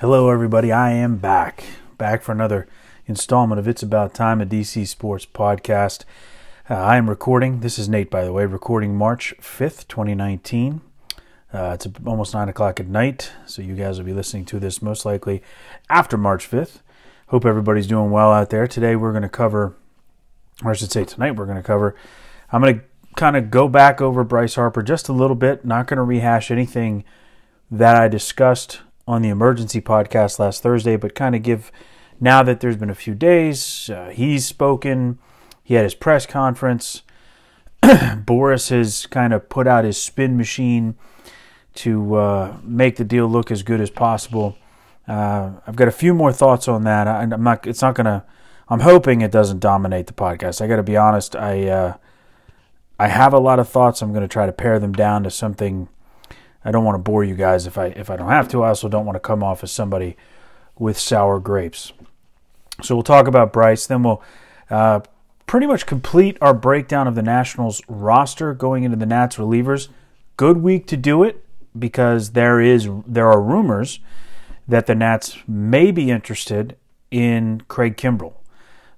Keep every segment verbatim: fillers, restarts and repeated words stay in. Hello, everybody. I am back. Back for another installment of It's About Time, a D C Sports podcast. Uh, I am recording. This is Nate, by the way, recording March fifth, twenty nineteen. Uh, it's almost nine o'clock at night, so you guys will be listening to this most likely after March fifth. Hope everybody's doing well out there. Today we're going to cover, or I should say tonight we're going to cover, I'm going to kind of go back over Bryce Harper just a little bit. Not going to rehash anything that I discussed on the emergency podcast last Thursday, but kind of give, now that there's been a few days, uh, he's spoken, he had his press conference, Boris has kind of put out his spin machine to uh, make the deal look as good as possible. Uh, I've got a few more thoughts on that. I, I'm not, it's not going to, I'm hoping it doesn't dominate the podcast. I got to be honest, I, uh, I have a lot of thoughts. I'm going to try to pare them down to something. I don't want to bore you guys if I if I don't have to. I also don't want to come off as somebody with sour grapes. So we'll talk about Bryce. Then we'll uh, pretty much complete our breakdown of the Nationals roster going into the Nats relievers. Good week to do it because there is there are rumors that the Nats may be interested in Craig Kimbrel.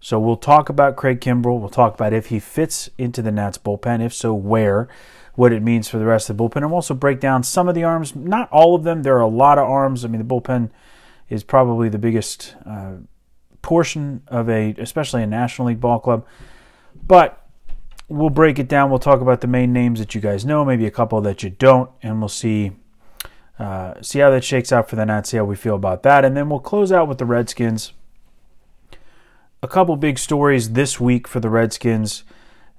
So we'll talk about Craig Kimbrel. We'll talk about if he fits into the Nats bullpen. If so, where? What it means for the rest of the bullpen. And we'll also break down some of the arms, not all of them. There are a lot of arms. I mean, the bullpen is probably the biggest uh, portion of a, especially a National League ball club. But we'll break it down. We'll talk about the main names that you guys know, maybe a couple that you don't, and we'll see uh, see how that shakes out for the Nats, see how we feel about that. And then we'll close out with the Redskins. A couple big stories this week for the Redskins.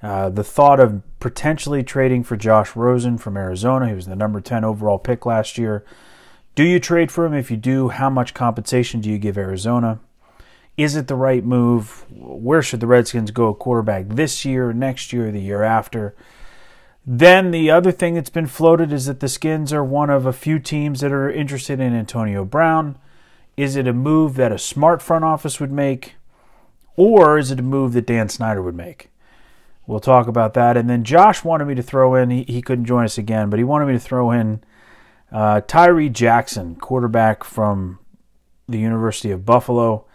Uh, the thought of potentially trading for Josh Rosen from Arizona. He was the number ten overall pick last year. Do you trade for him? If you do, how much compensation do you give Arizona? Is it the right move? Where should the Redskins go quarterback this year, next year, the year after? Then the other thing that's been floated is that the Skins are one of a few teams that are interested in Antonio Brown. Is it a move that a smart front office would make? Or is it a move that Dan Snyder would make? We'll talk about that. And then Josh wanted me to throw in, he, he couldn't join us again, but he wanted me to throw in uh, Tyree Jackson, quarterback from the University of Buffalo.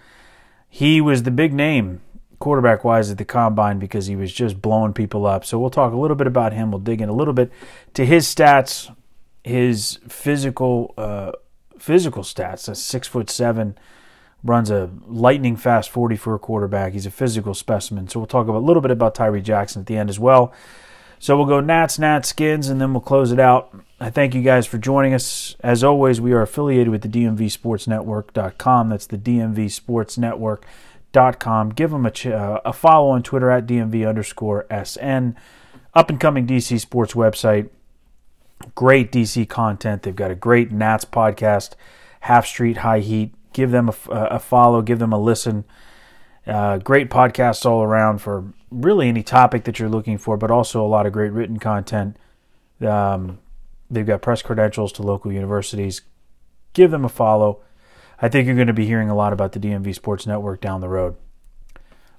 He was the big name quarterback-wise at the Combine because he was just blowing people up. So we'll talk a little bit about him. We'll dig in a little bit to his stats, his physical uh, physical stats. That's six foot seven. Runs a lightning-fast forty for a quarterback. He's a physical specimen. So we'll talk about, a little bit about Tyree Jackson at the end as well. So we'll go Nats, Nats, Skins, and then we'll close it out. I thank you guys for joining us. As always, we are affiliated with the D M V Sports Network dot com. That's the D M V Sports Network dot com. Give them a, ch- uh, a follow on Twitter at D M V underscore S N. Up-and-coming D C Sports website. Great D C content. They've got a great Nats podcast, Half Street, High Heat. Give them a, a follow. Give them a listen. Uh, great podcasts all around for really any topic that you're looking for, but also a lot of great written content. Um, they've got press credentials to local universities. Give them a follow. I think you're going to be hearing a lot about the D M V Sports Network down the road.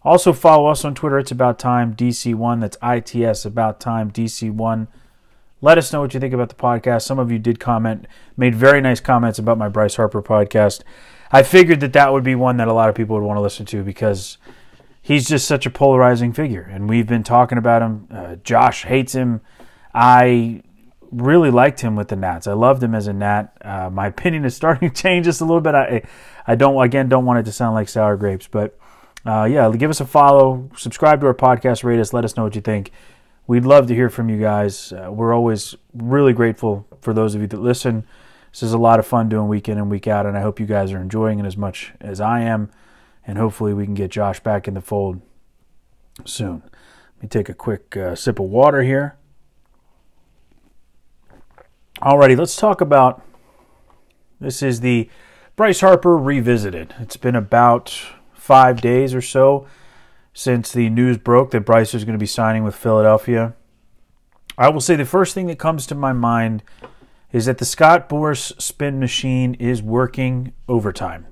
Also follow us on Twitter. It's About Time D C one. That's I T S About Time D C one. Let us know what you think about the podcast. Some of you did comment, made very nice comments about my Bryce Harper podcast. I figured that that would be one that a lot of people would want to listen to because he's just such a polarizing figure. And we've been talking about him. Uh, Josh hates him. I really liked him with the Nats. I loved him as a Nat. Uh, my opinion is starting to change just a little bit. I, I don't, again, don't want it to sound like sour grapes. But, uh, yeah, give us a follow. Subscribe to our podcast. Rate us. Let us know what you think. We'd love to hear from you guys. Uh, we're always really grateful for those of you that listen. This is a lot of fun doing week in and week out, and I hope you guys are enjoying it as much as I am, and hopefully we can get Josh back in the fold soon. Let me take a quick uh, sip of water here. Alrighty, let's talk about, this is the Bryce Harper Revisited. It's been about five days or so since the news broke that Bryce is going to be signing with Philadelphia. I will say the first thing that comes to my mind is that the Scott Boras spin machine is working overtime.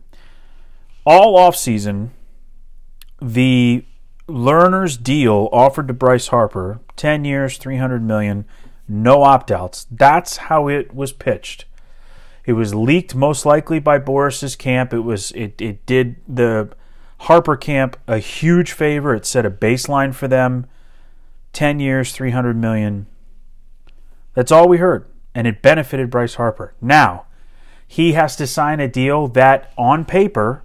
All offseason, the Lerner's deal offered to Bryce Harper, ten years, three hundred million dollars, no opt-outs. That's how it was pitched. It was leaked most likely by Boris's camp. It was it it did the Harper camp a huge favor. It set a baseline for them. ten years, three hundred million dollars. That's all we heard, and it benefited Bryce Harper. Now, he has to sign a deal that on paper,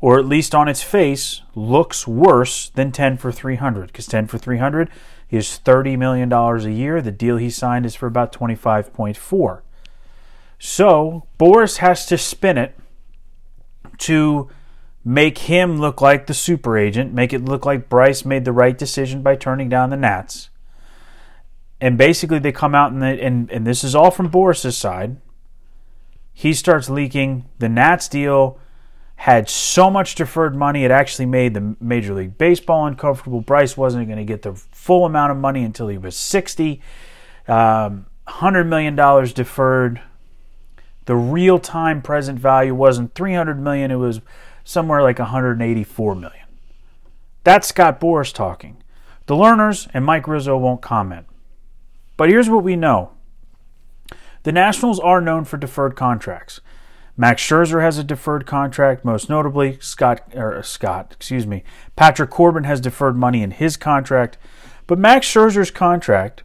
or at least on its face, looks worse than ten for three hundred, because ten for three hundred is thirty million dollars a year. The deal he signed is for about twenty-five point four. So, Boris has to spin it to make him look like the super agent, make it look like Bryce made the right decision by turning down the Nats. And basically they come out, and, they, and, and this is all from Boris's side. He starts leaking. The Nats deal had so much deferred money, it actually made the Major League Baseball uncomfortable. Bryce wasn't going to get the full amount of money until he was sixty. Um, one hundred million dollars deferred. The real-time present value wasn't three hundred million dollars. It was somewhere like one hundred eighty-four million dollars. That's Scott Boras talking. The Lerners and Mike Rizzo won't comment. But here's what we know. The Nationals are known for deferred contracts. Max Scherzer has a deferred contract, most notably. Scott, or Scott, excuse me. Patrick Corbin has deferred money in his contract. But Max Scherzer's contract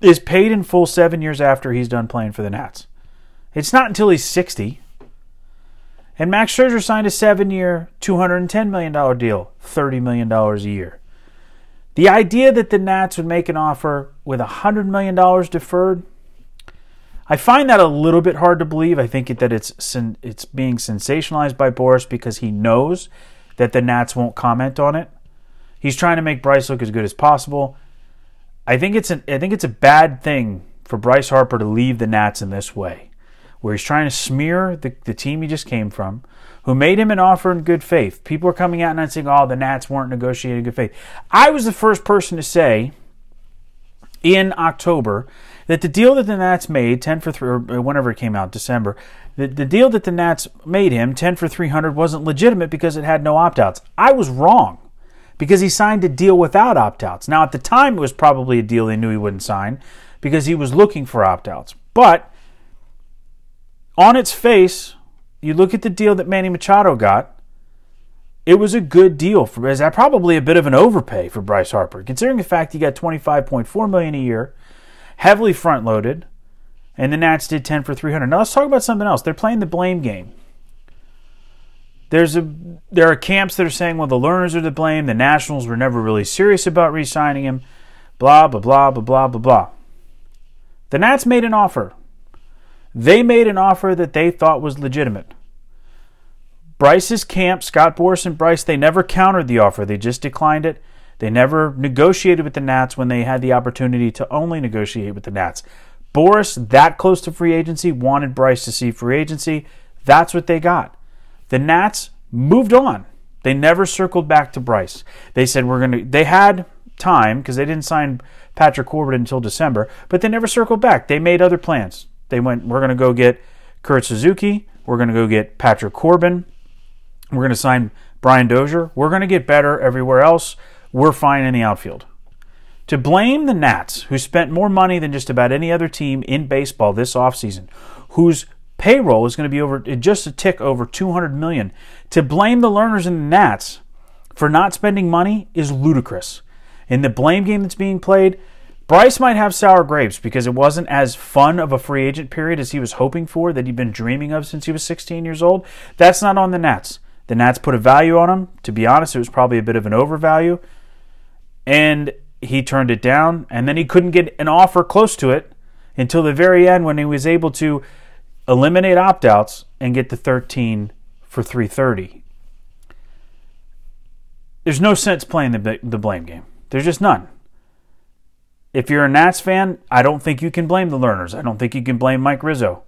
is paid in full seven years after he's done playing for the Nats. It's not until he's sixty. And Max Scherzer signed a seven-year, two hundred ten million dollars deal, thirty million dollars a year. The idea that the Nats would make an offer with one hundred million dollars deferred, I find that a little bit hard to believe. I think that it's it's being sensationalized by Boris because he knows that the Nats won't comment on it. He's trying to make Bryce look as good as possible. I think it's an, I think it's a bad thing for Bryce Harper to leave the Nats in this way, where he's trying to smear the, the team he just came from, who made him an offer in good faith. People are coming out and saying, oh, the Nats weren't negotiating in good faith. I was the first person to say in October that the deal that the Nats made, ten for three, or whenever it came out, December, the, the deal that the Nats made him, ten for three hundred, wasn't legitimate because it had no opt-outs. I was wrong because he signed a deal without opt-outs. Now, at the time, it was probably a deal they knew he wouldn't sign because he was looking for opt-outs. But on its face, you look at the deal that Manny Machado got, it was a good deal. For, is that probably a bit of an overpay for Bryce Harper, considering the fact he got twenty-five point four million dollars a year, heavily front-loaded, and the Nats did ten for three hundred. Now let's talk about something else. They're playing the blame game. There's a There are camps that are saying, well, the Lerners are to blame, the Nationals were never really serious about re-signing him, blah, blah, blah, blah, blah, blah, blah. The Nats made an offer. They made an offer that they thought was legitimate. Bryce's camp, Scott Boras and Bryce, they never countered the offer. They just declined it. They never negotiated with the Nats when they had the opportunity to only negotiate with the Nats. Boras, that close to free agency, wanted Bryce to see free agency. That's what they got. The Nats moved on. They never circled back to Bryce. They said, we're going to, they had time because they didn't sign Patrick Corbin until December, but they never circled back. They made other plans. They went, we're going to go get Kurt Suzuki. We're going to go get Patrick Corbin. We're going to sign Brian Dozier. We're going to get better everywhere else. We're fine in the outfield. To blame the Nats, who spent more money than just about any other team in baseball this offseason, whose payroll is going to be over just a tick over two hundred million dollars, to blame the Lerners and the Nats for not spending money is ludicrous. In the blame game that's being played, Bryce might have sour grapes because it wasn't as fun of a free agent period as he was hoping for, that he'd been dreaming of since he was sixteen years old. That's not on the Nats. The Nats put a value on him. To be honest, it was probably a bit of an overvalue. And he turned it down, and then he couldn't get an offer close to it until the very end when he was able to eliminate opt-outs and get the thirteen for three thirty. There's no sense playing the, the blame game. There's just none. If you're a Nats fan, I don't think you can blame the Lerners. I don't think you can blame Mike Rizzo.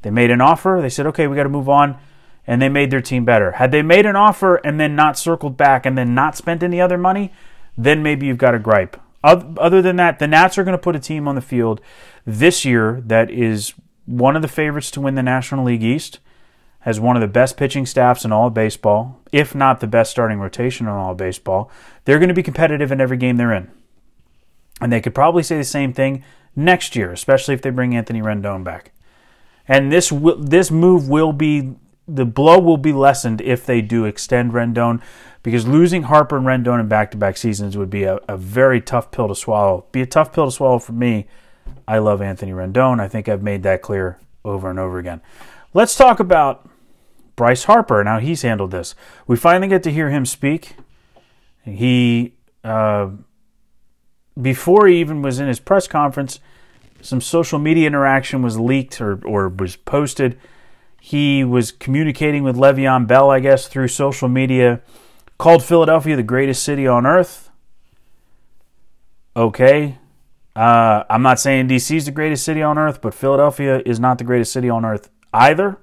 They made an offer. They said, okay, we got to move on, and they made their team better. Had they made an offer and then not circled back and then not spent any other money, then maybe you've got a gripe. Other than that, the Nats are going to put a team on the field this year that is one of the favorites to win the National League East, has one of the best pitching staffs in all of baseball, if not the best starting rotation in all of baseball. They're going to be competitive in every game they're in. And they could probably say the same thing next year, especially if they bring Anthony Rendon back. And this will, this move will be, the blow will be lessened if they do extend Rendon, because losing Harper and Rendon in back-to-back seasons would be a, a very tough pill to swallow. Be a tough pill to swallow for me. I love Anthony Rendon. I think I've made that clear over and over again. Let's talk about Bryce Harper and how he's handled this. We finally get to hear him speak. He, uh, before he even was in his press conference, some social media interaction was leaked or, or was posted. He was communicating with Le'Veon Bell, I guess, through social media, called Philadelphia the greatest city on earth. Okay. Uh, I'm not saying D C is the greatest city on earth, but Philadelphia is not the greatest city on earth either.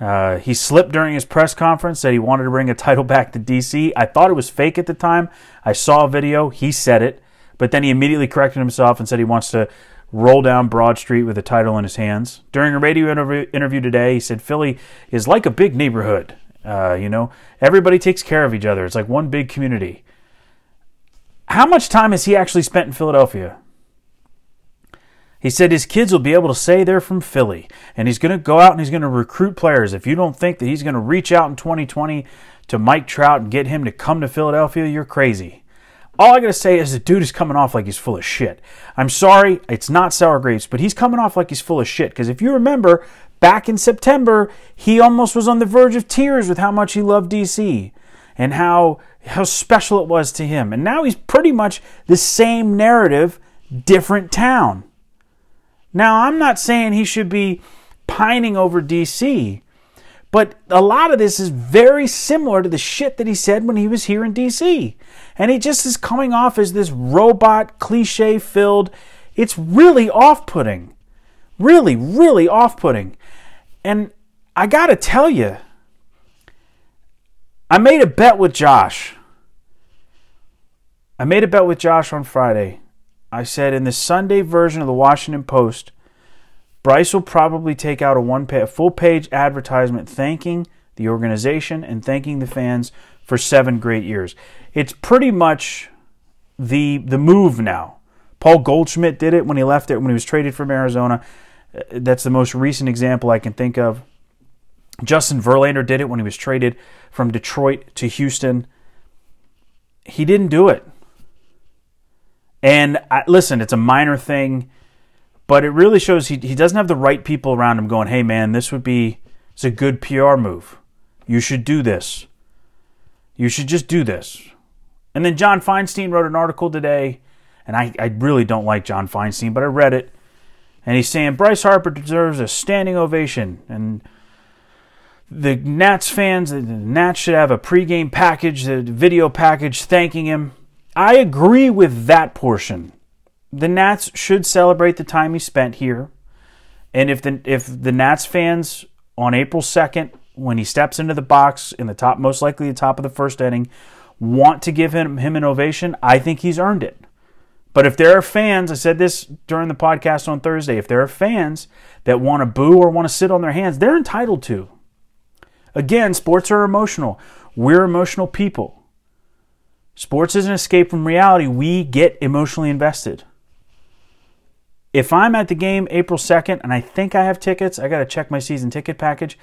Uh, he slipped during his press conference, said he wanted to bring a title back to D C. I thought it was fake at the time. I saw a video. He said it. But then he immediately corrected himself and said he wants to roll down Broad Street with a title in his hands. During a radio interview, interview today, he said Philly is like a big neighborhood. Uh, you know, everybody takes care of each other. It's like one big community. How much time has he actually spent in Philadelphia? He said his kids will be able to say they're from Philly, and he's going to go out and he's going to recruit players. If you don't think that he's going to reach out in twenty twenty to Mike Trout and get him to come to Philadelphia, you're crazy. All I got to say is the dude is coming off like he's full of shit. I'm sorry, it's not sour grapes, but he's coming off like he's full of shit. Because if you remember, back in September, he almost was on the verge of tears with how much he loved D C and how, how special it was to him. And now he's pretty much the same narrative, different town. Now, I'm not saying he should be pining over D C, but a lot of this is very similar to the shit that he said when he was here in D C. And he just is coming off as this robot, cliche-filled. It's really off-putting. Really, really off-putting. And I got to tell you, I made a bet with Josh. I made a bet with Josh on Friday. I said in the Sunday version of the Washington Post, Bryce will probably take out a one pa- full-page advertisement thanking the organization and thanking the fans for seven great years. It's pretty much the the move now. Paul Goldschmidt did it when he left it when he was traded from Arizona. That's the most recent example I can think of. Justin Verlander did it when he was traded from Detroit to Houston. He didn't do it. And I, listen, it's a minor thing, but it really shows he, he doesn't have the right people around him going, hey, man, this would be it's a good P R move. You should do this. You should just do this. And then John Feinstein wrote an article today, and I, I really don't like John Feinstein, but I read it, and he's saying Bryce Harper deserves a standing ovation, and the Nats fans, the Nats should have a pregame package, the video package thanking him. I agree with that portion. The Nats should celebrate the time he spent here. And if the if the Nats fans on April second, when he steps into the box in the top, most likely the top of the first inning, want to give him, him an ovation, I think he's earned it. But if there are fans, I said this during the podcast on Thursday, if there are fans that want to boo or want to sit on their hands, they're entitled to. Again, sports are emotional. We're emotional people. Sports is an escape from reality. We get emotionally invested. If I'm at the game April second and I think I have tickets, I got to check my season ticket package,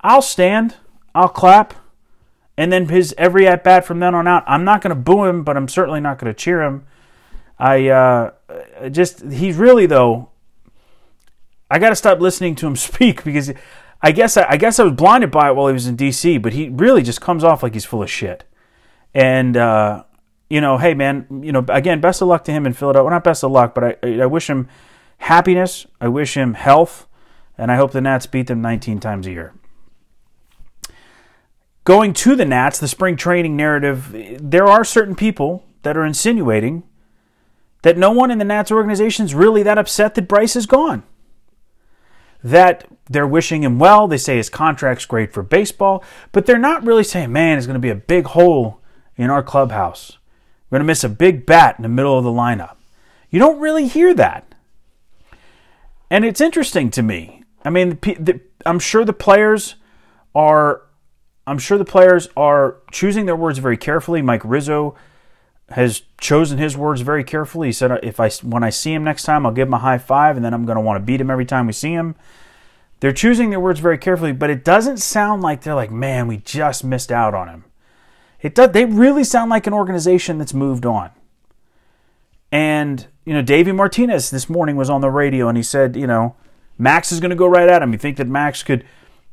I'll stand, I'll clap, and then his every at-bat from then on out, I'm not going to boo him, but I'm certainly not going to cheer him. I uh, just, he's really, though, I got to stop listening to him speak because I guess I, I guess I was blinded by it while he was in D C, but he really just comes off like he's full of shit. And, uh, you know, hey, man, you know, again, best of luck to him in Philadelphia. Well, not best of luck, but I, I wish him happiness. I wish him health. And I hope the Nats beat them nineteen times a year. Going to the Nats, the spring training narrative, there are certain people that are insinuating that no one in the Nats organization is really that upset that Bryce is gone. That they're wishing him well. They say his contract's great for baseball. But they're not really saying, man, it's going to be a big hole in our clubhouse. We're going to miss a big bat in the middle of the lineup. You don't really hear that. And it's interesting to me. I mean, the, the, I'm sure the players are I'm sure the players are choosing their words very carefully. Mike Rizzo has chosen his words very carefully. He said if I when I see him next time, I'll give him a high five and then I'm going to want to beat him every time we see him. They're choosing their words very carefully, but it doesn't sound like they're like, man, we just missed out on him. It does. They really sound like an organization that's moved on. And, you know, Davey Martinez this morning was on the radio and he said, you know, Max is going to go right at him. You think that Max could,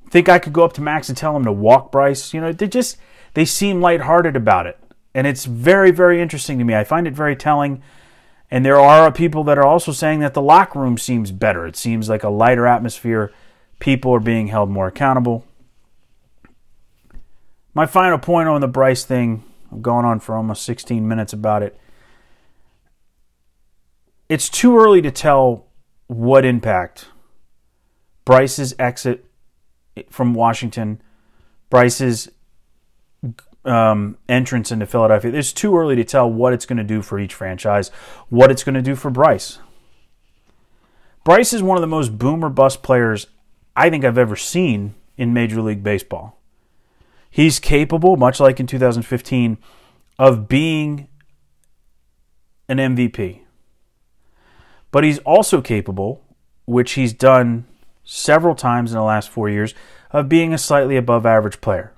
think I could go up to Max and tell him to walk Bryce? You know, they just, they seem lighthearted about it. And it's very, very interesting to me. I find it very telling. And there are people that are also saying that the locker room seems better. It seems like a lighter atmosphere. People are being held more accountable. My final point on the Bryce thing, I've gone on for almost sixteen minutes about it. It's too early to tell what impact Bryce's exit from Washington, Bryce's um, entrance into Philadelphia. It's too early to tell what it's going to do for each franchise, what it's going to do for Bryce. Bryce is one of the most boom or bust players I think I've ever seen in Major League Baseball. He's capable, much like in two thousand fifteen, of being an M V P. But he's also capable, which he's done several times in the last four years, of being a slightly above average player.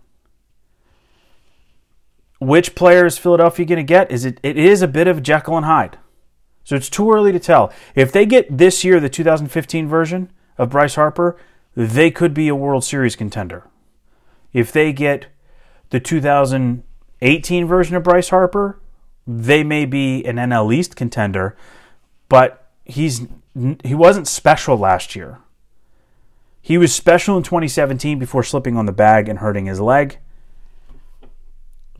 Which player is Philadelphia going to get? Is it? It is a bit of Jekyll and Hyde. So it's too early to tell. If they get this year the two thousand fifteen version of Bryce Harper, they could be a World Series contender. If they get the two thousand eighteen version of Bryce Harper, they may be an N L East contender, but he's he wasn't special last year. He was special in twenty seventeen before slipping on the bag and hurting his leg.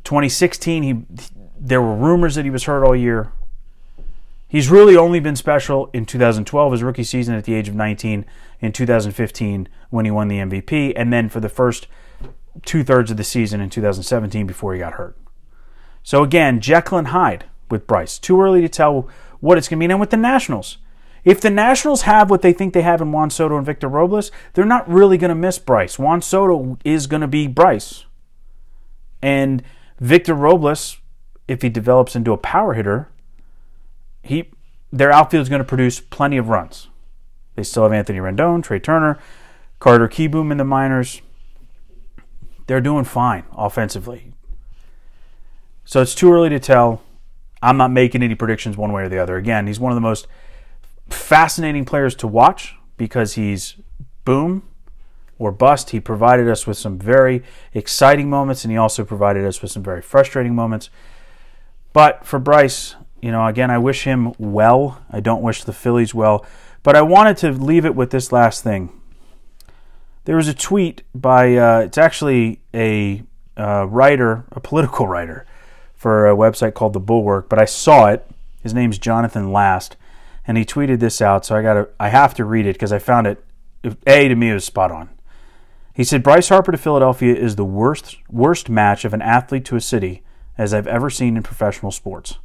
twenty sixteen, he there were rumors that he was hurt all year. He's really only been special in two thousand twelve, his rookie season at the age of nineteen, in two thousand fifteen when he won the M V P, and then for the first two-thirds of the season in two thousand seventeen before he got hurt. So again, Jekyll and Hyde with Bryce. Too early to tell what it's going to mean. And with the Nationals, if the Nationals have what they think they have in Juan Soto and Victor Robles, they're not really going to miss Bryce. Juan Soto is going to be Bryce. And Victor Robles, if he develops into a power hitter, He, their outfield is going to produce plenty of runs. They still have Anthony Rendon, Trey Turner, Carter Kieboom in the minors. They're doing fine offensively. So it's too early to tell. I'm not making any predictions one way or the other. Again, he's one of the most fascinating players to watch because he's boom or bust. He provided us with some very exciting moments, and he also provided us with some very frustrating moments. But for Bryce, you know, again, I wish him well. I don't wish the Phillies well. But I wanted to leave it with this last thing. There was a tweet by, uh, it's actually a uh, writer, a political writer for a website called The Bulwark, but I saw it. His name's Jonathan Last, and he tweeted this out, so I gotta, I have to read it because I found it, A, to me, it was spot on. He said, Bryce Harper to Philadelphia is the worst, worst match of an athlete to a city as I've ever seen in professional sports.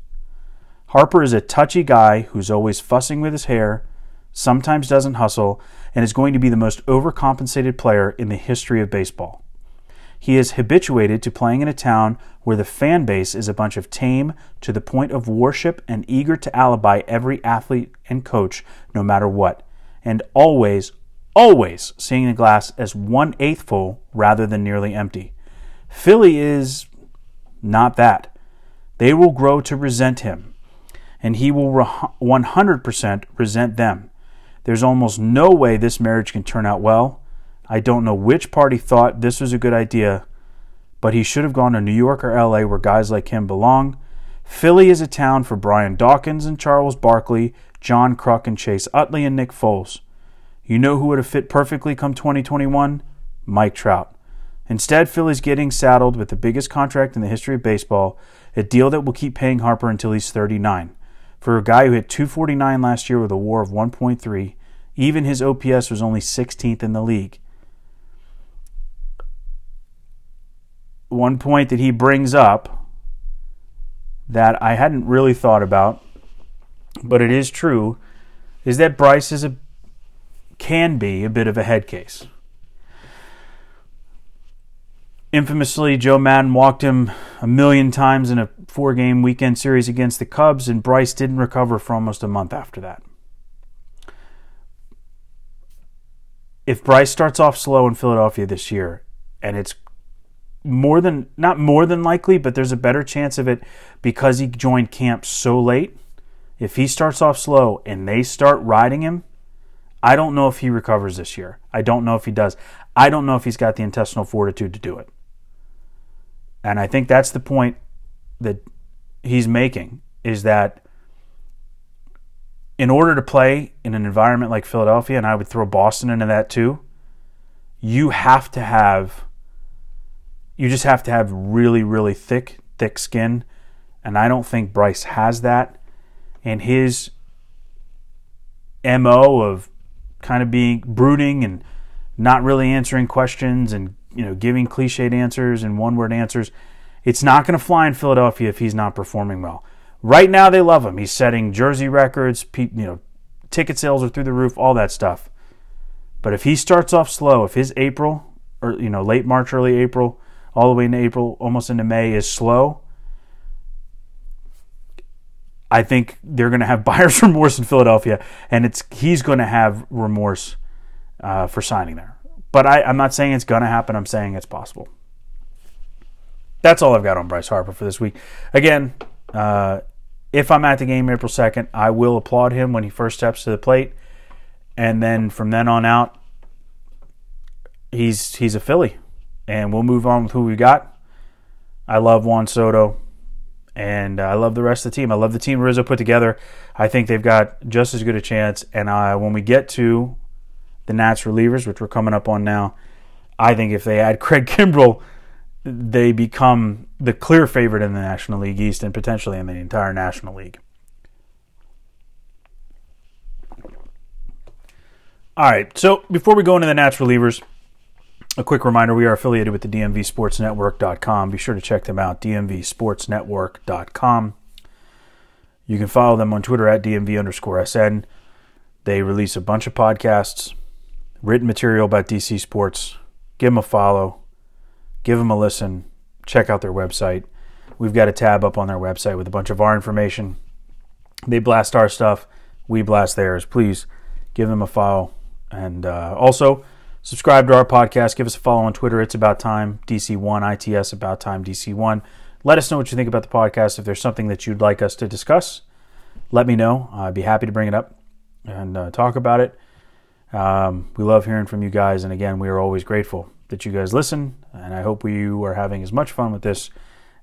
Harper is a touchy guy who's always fussing with his hair, sometimes doesn't hustle, and is going to be the most overcompensated player in the history of baseball. He is habituated to playing in a town where the fan base is a bunch of tame, to the point of worship, and eager to alibi every athlete and coach no matter what, and always, always seeing the glass as one-eighth full rather than nearly empty. Philly is not that. They will grow to resent him, and he will one hundred percent resent them. There's almost no way this marriage can turn out well. I don't know which party thought this was a good idea, but he should have gone to New York or L A where guys like him belong. Philly is a town for Brian Dawkins and Charles Barkley, John Kruk and Chase Utley and Nick Foles. You know who would have fit perfectly come twenty twenty-one? Mike Trout. Instead, Philly's getting saddled with the biggest contract in the history of baseball, a deal that will keep paying Harper until he's thirty-nine. For a guy who hit two forty-nine last year with a W A R of one point three, even his O P S was only sixteenth in the league. One point that he brings up that I hadn't really thought about, but it is true, is that Bryce is a can be a bit of a head case. Infamously, Joe Madden walked him a million times in a four-game weekend series against the Cubs, and Bryce didn't recover for almost a month after that. if Bryce starts off slow in Philadelphia this year, and it's more than, not more than likely, but there's a better chance of it because he joined camp so late. If he starts off slow and they start riding him, I don't know if he recovers this year. I don't know if he does. I don't know if he's got the intestinal fortitude to do it. And I think that's the point that he's making, is that in order to play in an environment like Philadelphia, and I would throw Boston into that too, you have to have, you just have to have really, really thick, thick skin. And I don't think Bryce has that. And his M O of kind of being brooding and not really answering questions and, you know, giving cliched answers and one-word answers, it's not going to fly in Philadelphia if he's not performing well. Right now, they love him. He's setting jersey records, you know, ticket sales are through the roof, all that stuff. But if he starts off slow, if his April, or, you know, late March, early April, all the way into April, almost into May is slow, I think they're going to have buyer's remorse in Philadelphia, and it's he's going to have remorse uh, for signing there. But I, I'm not saying it's going to happen. I'm saying it's possible. That's all I've got on Bryce Harper for this week. Again, uh, if I'm at the game April second, I will applaud him when he first steps to the plate. And then from then on out, he's he's a Philly. And we'll move on with who we got. I love Juan Soto. And I love the rest of the team. I love the team Rizzo put together. I think they've got just as good a chance. And uh, when we get to the Nats relievers, which we're coming up on now, I think if they add Craig Kimbrel, they become the clear favorite in the National League East and potentially in the entire National League. All right, so before we go into the Nats relievers, a quick reminder, we are affiliated with the D M V Sports Network dot com. Be sure to check them out, D M V Sports Network dot com. You can follow them on Twitter at D M V underscore S N. They release a bunch of podcasts, written material about D C sports. Give them a follow. Give them a listen. Check out their website. We've got a tab up on their website with a bunch of our information. They blast our stuff. We blast theirs. Please give them a follow. And uh, also, subscribe to our podcast. Give us a follow on Twitter. It's About Time, D C one, I T S, About Time, D C one. Let us know what you think about the podcast. If there's something that you'd like us to discuss, let me know. I'd be happy to bring it up and uh, talk about it. Um, we love hearing from you guys. And again, we are always grateful that you guys listen. And I hope you are having as much fun with this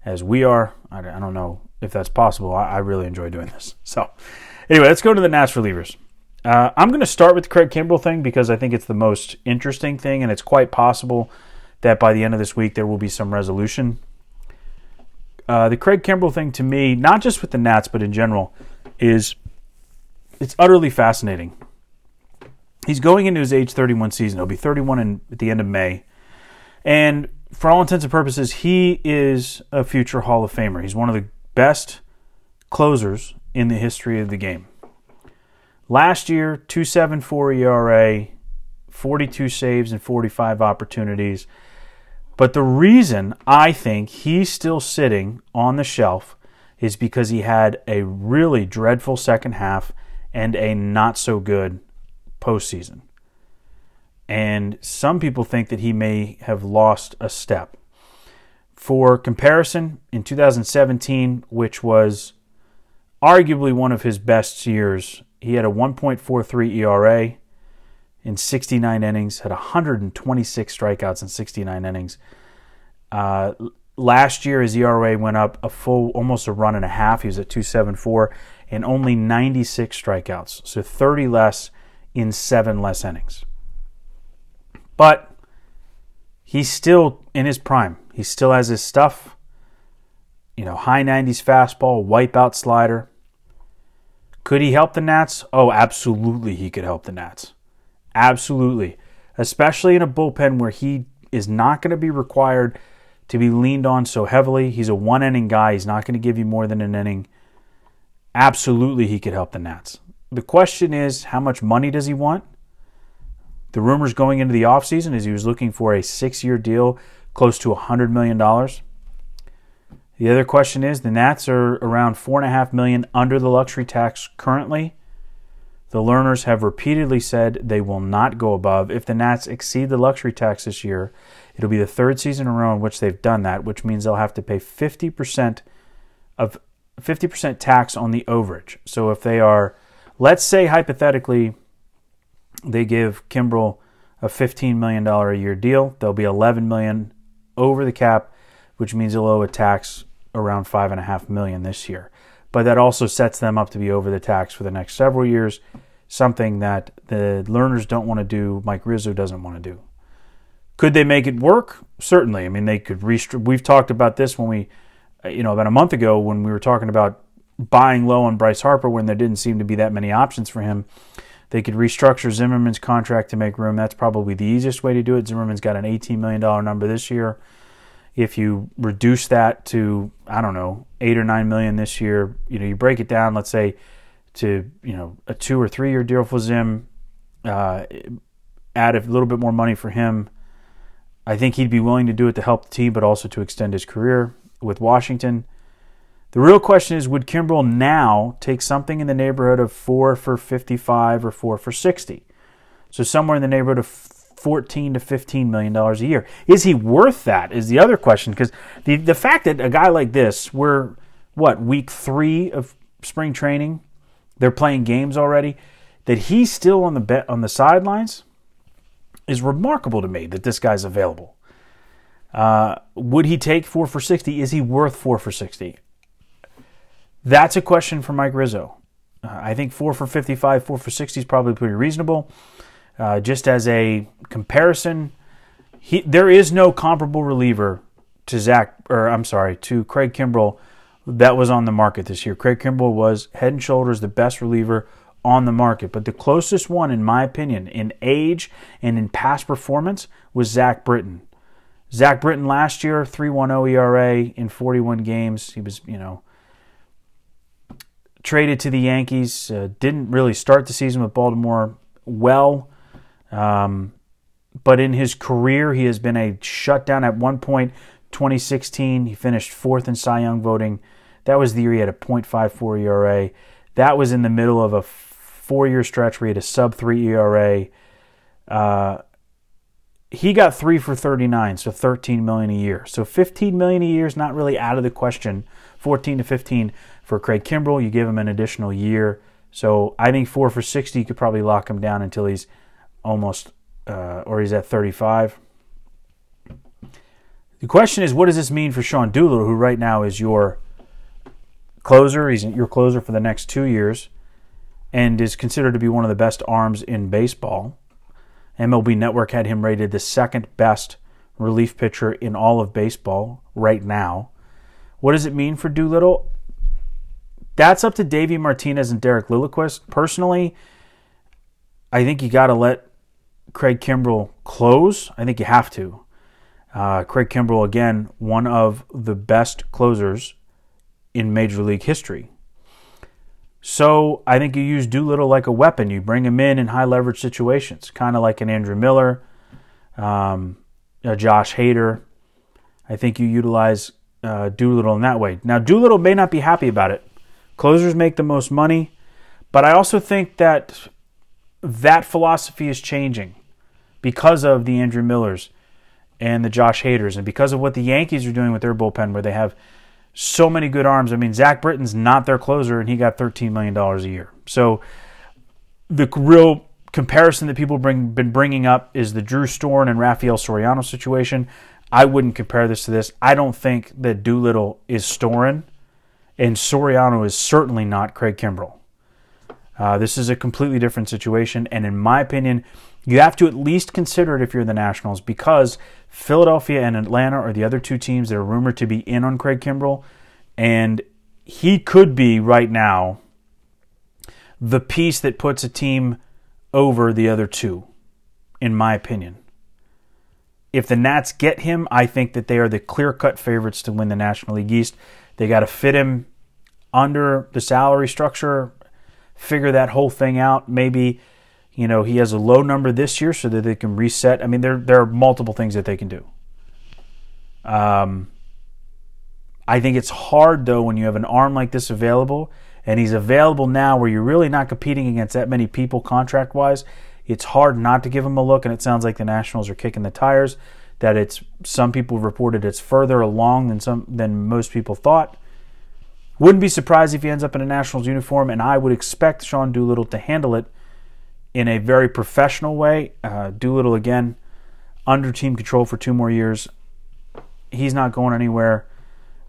as we are. I don't know if that's possible. I really enjoy doing this. So anyway, let's go to the Nats relievers. Uh, I'm going to start with the Craig Kimbrel thing because I think it's the most interesting thing, and it's quite possible that by the end of this week there will be some resolution. Uh, the Craig Kimbrel thing to me, not just with the Nats but in general, is it's utterly fascinating. He's going into his age thirty-one season. He'll be thirty-one in, at the end of May. And for all intents and purposes, he is a future Hall of Famer. He's one of the best closers in the history of the game. Last year, two point seven four E R A, forty-two saves and forty-five opportunities. But the reason I think he's still sitting on the shelf is because he had a really dreadful second half and a not-so-good postseason. And some people think that he may have lost a step. For comparison, in two thousand seventeen, which was arguably one of his best years, he had a one point four three E R A in sixty-nine innings, had one hundred twenty-six strikeouts in sixty-nine innings. Uh, last year, his E R A went up a full, almost a run and a half. He was at two point seven four and only ninety-six strikeouts, so thirty less in seven less innings. But he's still in his prime. He still has his stuff, you know, high nineties fastball, wipeout slider. Could he help the Nats? Oh, absolutely he could help the Nats. Absolutely. Especially in a bullpen where he is not going to be required to be leaned on so heavily. He's a one-inning guy. He's not going to give you more than an inning. Absolutely he could help the Nats. The question is, how much money does he want? The rumors going into the offseason is he was looking for a six-year deal close to one hundred million dollars. The other question is, the Nats are around four point five million dollars under the luxury tax currently. The Lerners have repeatedly said they will not go above. If the Nats exceed the luxury tax this year, it'll be the third season in a row in which they've done that, which means they'll have to pay fifty percent of fifty percent tax on the overage. So if they are, let's say hypothetically, they give Kimbrel a fifteen million dollars a year deal, they'll be eleven million dollars over the cap, which means they'll owe a tax around five point five million dollars this year. But that also sets them up to be over the tax for the next several years, something that the Lerners don't want to do, Mike Rizzo doesn't want to do. Could they make it work? Certainly. I mean, they could restri- we've talked about this when we, you know, about a month ago when we were talking about buying low on Bryce Harper when there didn't seem to be that many options for him. They could restructure Zimmerman's contract to make room. That's probably the easiest way to do it. Zimmerman's got an eighteen million dollars number this year. If you reduce that to, I don't know, eight or nine million this year, you know, you break it down, let's say, to, you know, a two or three year deal for Zim, uh, add a little bit more money for him. I think he'd be willing to do it to help the team, but also to extend his career with Washington. The real question is, would Kimbrel now take something in the neighborhood of four for fifty-five or four for sixty? So somewhere in the neighborhood of fourteen to fifteen million dollars a year. Is he worth that is the other question, because the, the fact that a guy like this, we're, what, week three of spring training, they're playing games already, that he's still on the be- on the sidelines is remarkable to me that this guy's available. Uh, would he take four for sixty? Is he worth four for sixty? That's a question for Mike Rizzo. Uh, I think four for fifty-five, four for sixty is probably pretty reasonable. Uh, just as a comparison, he, there is no comparable reliever to Zach, or I'm sorry, to Craig Kimbrel that was on the market this year. Craig Kimbrel was head and shoulders the best reliever on the market, but the closest one, in my opinion, in age and in past performance, was Zach Britton. Zach Britton last year, three point one oh E R A in forty-one games. He was, you know, traded to the Yankees. Uh, didn't really start the season with Baltimore well. Um, but in his career, he has been a shutdown. At one point, twenty sixteen, he finished fourth in Cy Young voting. That was the year he had a point five four E R A. That was in the middle of a four-year stretch where he had a sub three E R A. Uh, he got three for thirty-nine, so thirteen million dollars a year. So fifteen million dollars a year is not really out of the question. fourteen to fifteen for Craig Kimbrel. You give him an additional year. So I think four for sixty, you could probably lock him down until he's almost, uh, or he's at thirty-five. The question is, what does this mean for Sean Doolittle, who right now is your closer? He's your closer for the next two years and is considered to be one of the best arms in baseball. M L B Network had him rated the second best relief pitcher in all of baseball right now. What does it mean for Doolittle? That's up to Davey Martinez and Derek Lilliquist. Personally, I think you got to let Craig Kimbrel close. I think you have to. Uh, Craig Kimbrel, again, one of the best closers in Major League history. So I think you use Doolittle like a weapon. You bring him in in high leverage situations, kind of like an Andrew Miller, um, a Josh Hader. I think you utilize uh, Doolittle in that way. Now, Doolittle may not be happy about it. Closers make the most money, but I also think that that philosophy is changing because of the Andrew Millers and the Josh Haders and because of what the Yankees are doing with their bullpen where they have so many good arms. I mean, Zach Britton's not their closer, and he got thirteen million dollars a year. So the real comparison that people bring been bringing up is the Drew Storen and Rafael Soriano situation. I wouldn't compare this to this. I don't think that Doolittle is Storen, and Soriano is certainly not Craig Kimbrel. Uh, this is a completely different situation, and in my opinion, you have to at least consider it if you're the Nationals, because Philadelphia and Atlanta are the other two teams that are rumored to be in on Craig Kimbrel, and he could be right now the piece that puts a team over the other two, in my opinion. If the Nats get him, I think that they are the clear-cut favorites to win the National League East. They got to fit him under the salary structure, figure that whole thing out. Maybe, you know, he has a low number this year so that they can reset. I mean, there there are multiple things that they can do. Um, I think it's hard, though, when you have an arm like this available and he's available now where you're really not competing against that many people contract-wise, it's hard not to give him a look, and it sounds like the Nationals are kicking the tires, that it's some people reported it's further along than some than most people thought. Wouldn't be surprised if he ends up in a Nationals uniform, and I would expect Sean Doolittle to handle it in a very professional way. Uh, Doolittle, again, under team control for two more years. He's not going anywhere,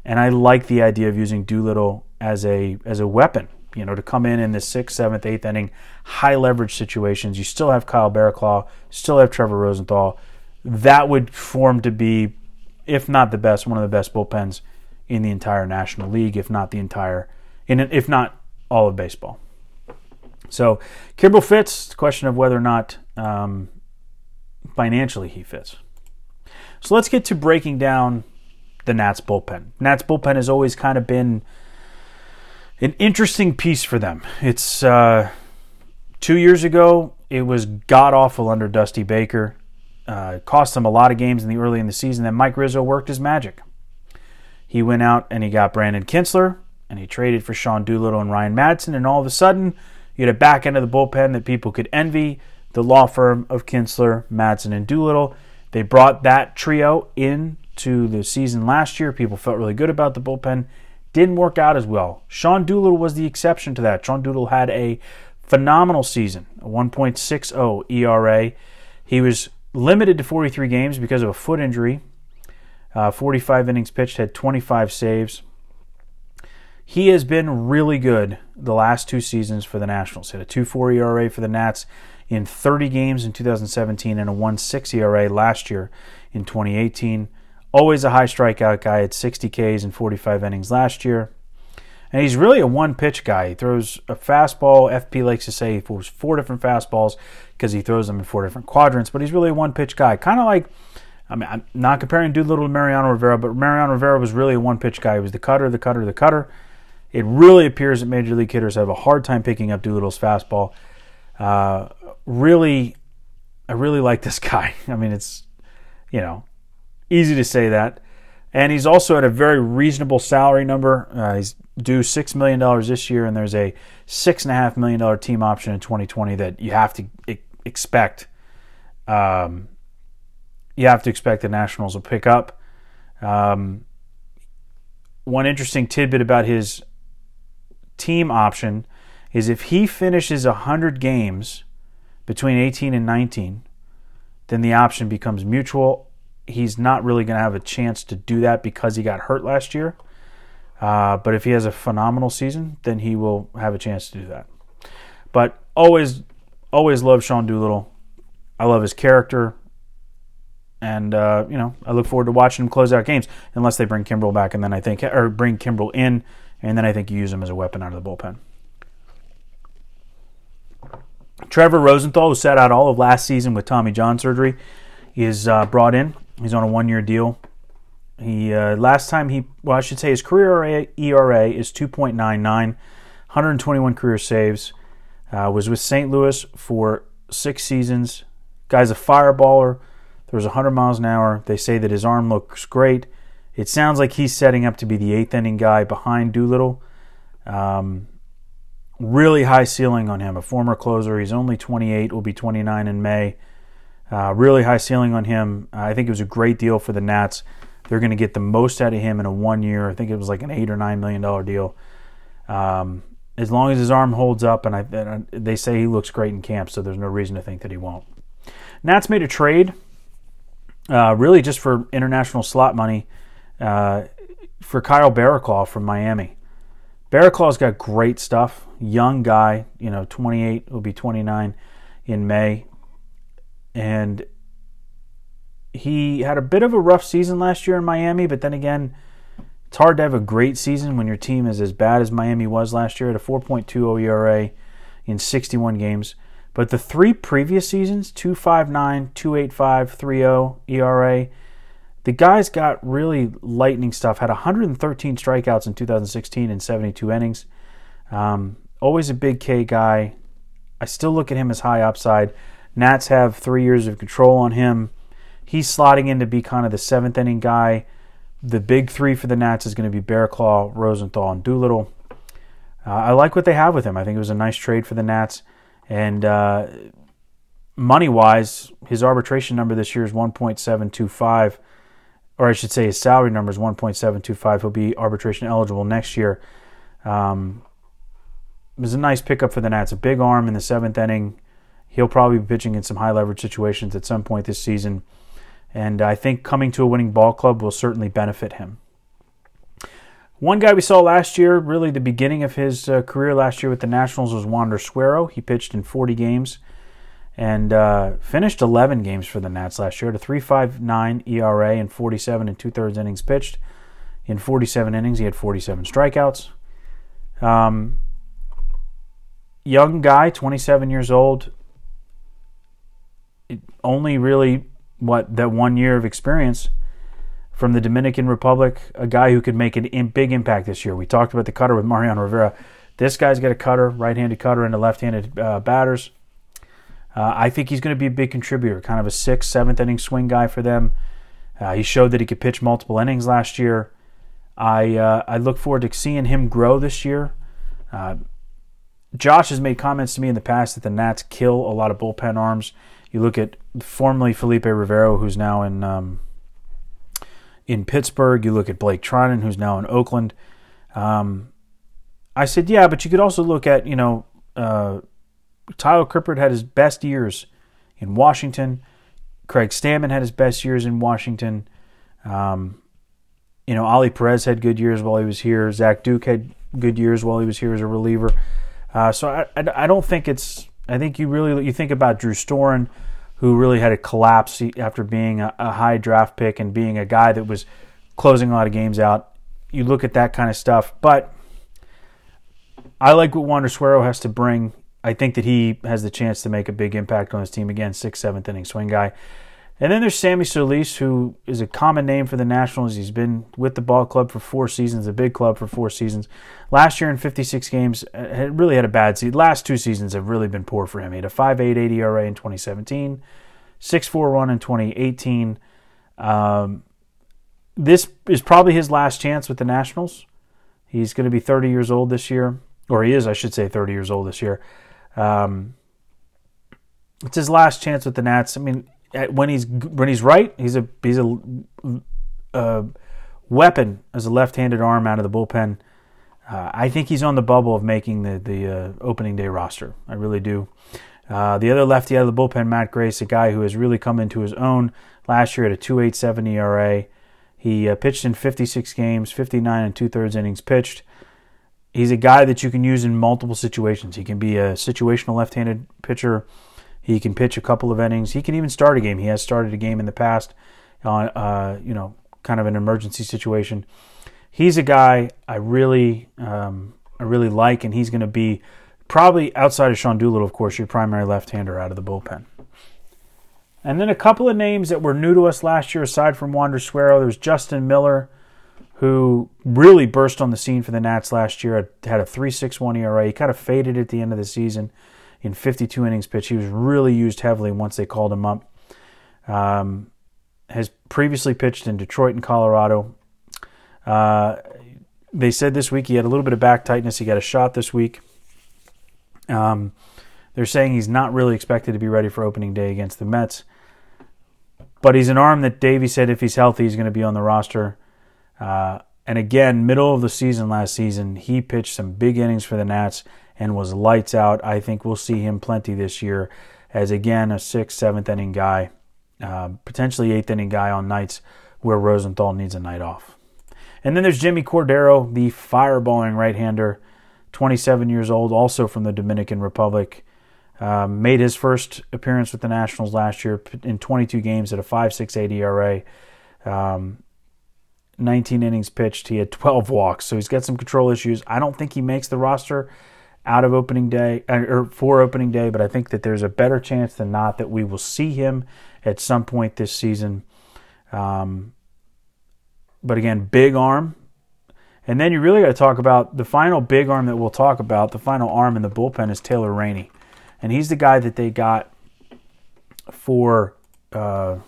and I like the idea of using Doolittle as a as a weapon, you know, to come in in the sixth, seventh, eighth inning, high-leverage situations. You still have Kyle Barraclough, still have Trevor Rosenthal. That would form to be, if not the best, one of the best bullpens in the entire National League, if not the entire, in if not all of baseball. So Kimbrel fits. It's a question of whether or not um, financially he fits. So let's get to breaking down the Nats bullpen. Nats bullpen has always kind of been an interesting piece for them. It's uh, two years ago, it was god-awful under Dusty Baker. Uh, it cost them a lot of games in the early in the season. Then Mike Rizzo worked his magic. He went out and he got Brandon Kintzler, and he traded for Sean Doolittle and Ryan Madson, and all of a sudden, you had a back end of the bullpen that people could envy, the law firm of Kintzler, Madson, and Doolittle. They brought that trio into the season last year. People felt really good about the bullpen. Didn't work out as well. Sean Doolittle was the exception to that. Sean Doolittle had a phenomenal season, a one point six oh E R A. He was limited to forty-three games because of a foot injury. Uh, forty-five innings pitched, had twenty-five saves. He has been really good the last two seasons for the Nationals. Had a two point four E R A for the Nats in thirty games in two thousand seventeen and a one point six E R A last year in twenty eighteen. Always a high strikeout guy at sixty Ks and forty-five innings last year. And he's really a one-pitch guy. He throws a fastball. F P likes to say he throws four different fastballs because he throws them in four different quadrants, but he's really a one-pitch guy. Kind of like, I mean, I'm not comparing Doolittle to Mariano Rivera, but Mariano Rivera was really a one-pitch guy. He was the cutter, the cutter, the cutter. It really appears that Major League hitters have a hard time picking up Doolittle's fastball. Uh, really, I really like this guy. I mean, it's, you know, easy to say that. And he's also at a very reasonable salary number. Uh, he's due six million dollars this year, and there's a six point five million dollars team option in twenty twenty that you have to expect. Um, you have to expect the Nationals will pick up. Um, one interesting tidbit about his team option is if he finishes one hundred games between eighteen and nineteen, then the option becomes mutual. He's not really going to have a chance to do that because he got hurt last year. Uh, but if he has a phenomenal season, then he will have a chance to do that. But always, always love Sean Doolittle. I love his character. And, uh, you know, I look forward to watching him close out games unless they bring Kimbrel back and then I think, or bring Kimbrel in, and then I think you use him as a weapon out of the bullpen. Trevor Rosenthal, who sat out all of last season with Tommy John surgery, is uh, brought in. He's on a one-year deal. He uh, last time he, well, I should say his career E R A is two point nine nine, one hundred twenty-one career saves, uh, was with Saint Louis for six seasons. Guy's a fireballer. Throws one hundred miles an hour. They say that his arm looks great. It sounds like he's setting up to be the eighth inning guy behind Doolittle. Um, really high ceiling on him. A former closer. He's only twenty-eight, will be twenty-nine in May. Uh, really high ceiling on him. Uh, I think it was a great deal for the Nats. They're going to get the most out of him in a one year. I think it was like an eight or nine million dollars deal. Um, as long as his arm holds up, and, I, and I, they say he looks great in camp, so there's no reason to think that he won't. Nats made a trade, uh, really just for international slot money, uh, for Kyle Barraclough from Miami. Barraclough's got great stuff. Young guy, you know, twenty-eight, will be twenty-nine in May. And he had a bit of a rough season last year in Miami, but then again, it's hard to have a great season when your team is as bad as Miami was last year at a four point two oh E R A in sixty-one games. But the three previous seasons, two point five nine, two point eight five, three point oh E R A, the guy's got really lightning stuff. Had one hundred thirteen strikeouts in two thousand sixteen in seventy-two innings. Um, always a big K guy. I still look at him as high upside. Nats have three years of control on him. He's slotting in to be kind of the seventh inning guy. The big three for the Nats is going to be Barraclough, Rosenthal, and Doolittle. uh, I like what they have with him. I think it was a nice trade for the Nats. And uh, money-wise, his arbitration number this year is one point seven two five, or I should say his salary number is one point seven two five. He'll be arbitration eligible next year. Um, it was a nice pickup for the Nats. A big arm in the seventh inning. He'll probably be pitching in some high-leverage situations at some point this season. And I think coming to a winning ball club will certainly benefit him. One guy we saw last year, really the beginning of his uh, career last year with the Nationals, was Wander Suero. He pitched in forty games and uh, finished eleven games for the Nats last year at a three point five nine E R A and forty-seven and two-thirds innings pitched. In forty-seven innings, he had forty-seven strikeouts. Um, young guy, twenty-seven years old. It only really, what, that one year of experience. From the Dominican Republic, a guy who could make a big impact this year. We talked about the cutter with Mariano Rivera. This guy's got a cutter, right-handed cutter into left-handed uh, batters. Uh, I think he's going to be a big contributor, kind of a sixth, seventh inning swing guy for them. Uh, he showed that he could pitch multiple innings last year. I uh, I look forward to seeing him grow this year. Uh, Josh has made comments to me in the past that the Nats kill a lot of bullpen arms. You look at formerly Felipe Rivero, who's now in... Um, in Pittsburgh. You look at Blake Trinan, who's now in Oakland. Um, I said, yeah, but you could also look at, you know, uh, Tyler Clippard had his best years in Washington. Craig Stammen had his best years in Washington. Um, you know, Ollie Perez had good years while he was here. Zach Duke had good years while he was here as a reliever. Uh, so I, I, I don't think it's, I think you really, you think about Drew Storen, who really had a collapse after being a, a high draft pick and being a guy that was closing a lot of games out. You look at that kind of stuff. But I like what Wander Suero has to bring. I think that he has the chance to make a big impact on his team. Again, sixth, seventh inning swing guy. And then there's Sammy Solis, who is a common name for the Nationals. He's been with the ball club for four seasons, a big club for four seasons. Last year in fifty-six games, had really had a bad season. Last two seasons have really been poor for him. He had a five point eight eight E R A in twenty seventeen, six point four one in twenty eighteen. Um, this is probably his last chance with the Nationals. He's going to be thirty years old this year, or he is, I should say, thirty years old this year. Um, it's his last chance with the Nats. I mean, when he's when he's right, he's a he's a, a weapon as a left-handed arm out of the bullpen. Uh, I think he's on the bubble of making the the uh, opening day roster. I really do. Uh, the other lefty out of the bullpen, Matt Grace, a guy who has really come into his own last year at a two point eight seven E R A. He uh, pitched in fifty-six games, fifty-nine and two-thirds innings pitched. He's a guy that you can use in multiple situations. He can be a situational left-handed pitcher. He can pitch a couple of innings. He can even start a game. He has started a game in the past on, uh, you know, kind of an emergency situation. He's a guy I really, um, I really like, and he's going to be probably, outside of Sean Doolittle, of course, your primary left-hander out of the bullpen. And then a couple of names that were new to us last year, aside from Wander Suero. There's Justin Miller, who really burst on the scene for the Nats last year. Had a three point six one E R A. He kind of faded at the end of the season. In fifty-two innings pitch, he was really used heavily once they called him up. Um, has previously pitched in Detroit and Colorado. Uh, they said this week he had a little bit of back tightness. He got a shot this week. Um, they're saying he's not really expected to be ready for opening day against the Mets. But he's an arm that Davey said if he's healthy, he's going to be on the roster. Uh, and again, middle of the season last season, he pitched some big innings for the Nats and was lights out. I think we'll see him plenty this year as, again, a sixth, seventh inning guy, uh, potentially eighth inning guy on nights where Rosenthal needs a night off. And then there's Jimmy Cordero, the fireballing right-hander, twenty-seven years old, also from the Dominican Republic. Uh, made his first appearance with the Nationals last year in twenty-two games at a five point six eight E R A. Um, nineteen innings pitched. He had twelve walks, so he's got some control issues. I don't think he makes the roster out of opening day, or for opening day, but I think that there's a better chance than not that we will see him at some point this season. Um, but again, big arm. And then you really got to talk about the final big arm that we'll talk about, the final arm in the bullpen is Taylor Rainey. And he's the guy that they got for uh,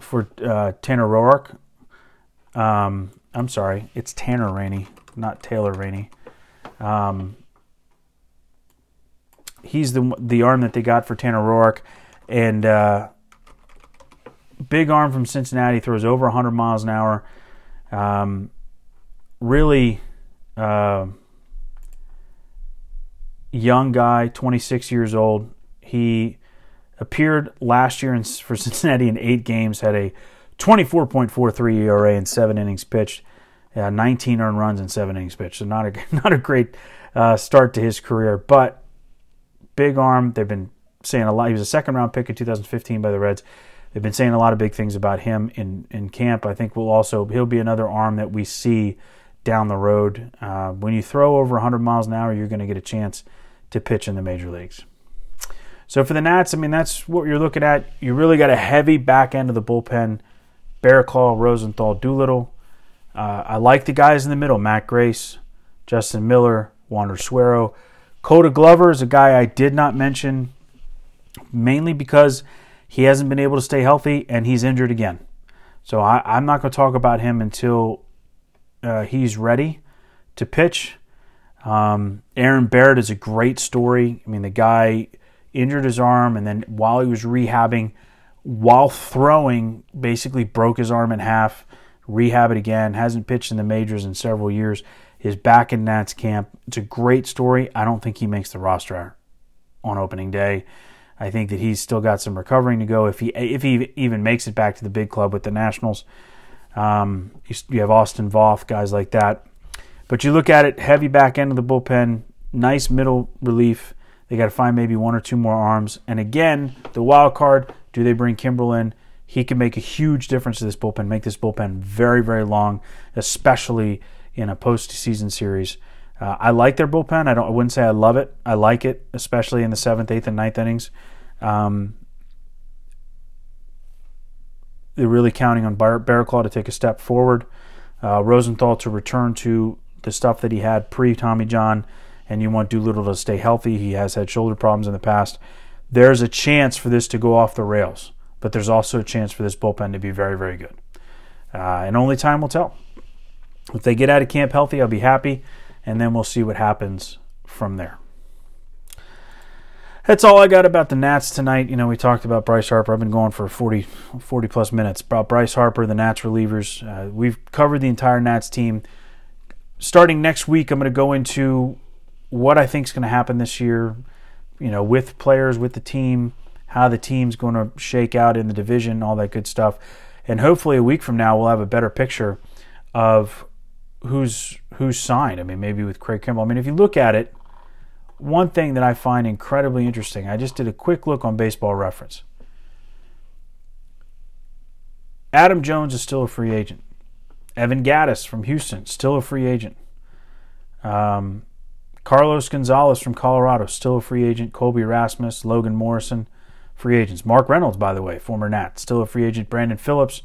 for uh, Tanner Roark. Um, I'm sorry, it's Tanner Rainey. not Taylor Rainey. Um, he's the the arm that they got for Tanner Roark. And uh, big arm from Cincinnati, throws over one hundred miles an hour. Um, really uh, young guy, twenty-six years old. He appeared last year in, for Cincinnati in eight games, had a twenty-four point four three E R A in seven innings pitched, uh, nineteen earned runs in seven innings pitched. So not a not a great uh, start to his career, but big arm. They've been saying a lot. He was a second round pick in two thousand fifteen by the Reds. They've been saying a lot of big things about him in, in camp. I think we'll also he'll be another arm that we see down the road. Uh, when you throw over one hundred miles an hour, you're going to get a chance to pitch in the major leagues. So for the Nats, I mean, that's what you're looking at. You really got a heavy back end of the bullpen. Barraclough, Rosenthal, Doolittle. Uh, I like the guys in the middle. Matt Grace, Justin Miller, Wander Suero. Cota Glover is a guy I did not mention, mainly because he hasn't been able to stay healthy and he's injured again. So I, I'm not going to talk about him until uh, he's ready to pitch. Um, Aaron Barrett is a great story. I mean, the guy injured his arm, and then while he was rehabbing, while throwing, basically broke his arm in half, rehab it again, hasn't pitched in the majors in several years, is back in Nats camp. It's a great story. I don't think he makes the roster on opening day. I think that he's still got some recovering to go if he if he even makes it back to the big club with the Nationals. Um, you have Austin Voth, guys like that. But you look at it, heavy back end of the bullpen, nice middle relief. They got to find maybe one or two more arms. And again, the wild card, do they bring Kimbrel in? He can make a huge difference to this bullpen, make this bullpen very, very long, especially in a postseason series. Uh, I like their bullpen. I don't. I wouldn't say I love it. I like it, especially in the seventh, eighth, and ninth innings. Um, they're really counting on Bar- Barraclough to take a step forward, uh, Rosenthal to return to the stuff that he had pre-Tommy John, and you want Doolittle to stay healthy. He has had shoulder problems in the past. There's a chance for this to go off the rails, but there's also a chance for this bullpen to be very, very good. Uh, and only time will tell. If they get out of camp healthy, I'll be happy, and then we'll see what happens from there. That's all I got about the Nats tonight. You know, we talked about Bryce Harper. I've been going for forty, forty plus minutes about Bryce Harper, the Nats relievers. Uh, we've covered the entire Nats team. Starting next week, I'm going to go into what I think is going to happen this year, you know, with players, with the team, how the team's going to shake out in the division, all that good stuff. And hopefully a week from now we'll have a better picture of who's who's signed. I mean, maybe with Craig Kimbrel. I mean, if you look at it, one thing that I find incredibly interesting, I just did a quick look on Baseball Reference. Adam Jones is still a free agent. Evan Gattis from Houston, still a free agent. Um... Carlos Gonzalez from Colorado, still a free agent. Colby Rasmus, Logan Morrison, free agents. Mark Reynolds, by the way, former Nat, still a free agent. Brandon Phillips,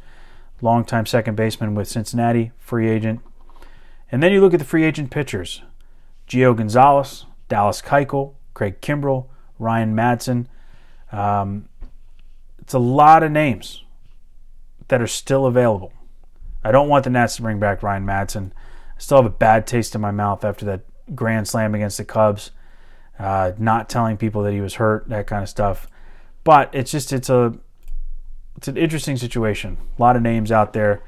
longtime second baseman with Cincinnati, free agent. And then you look at the free agent pitchers. Gio Gonzalez, Dallas Keuchel, Craig Kimbrel, Ryan Madson. Um, it's a lot of names that are still available. I don't want the Nats to bring back Ryan Madson. I still have a bad taste in my mouth after that grand slam against the Cubs, uh, not telling people that he was hurt, that kind of stuff. But it's just it's a it's an interesting situation. A lot of names out there.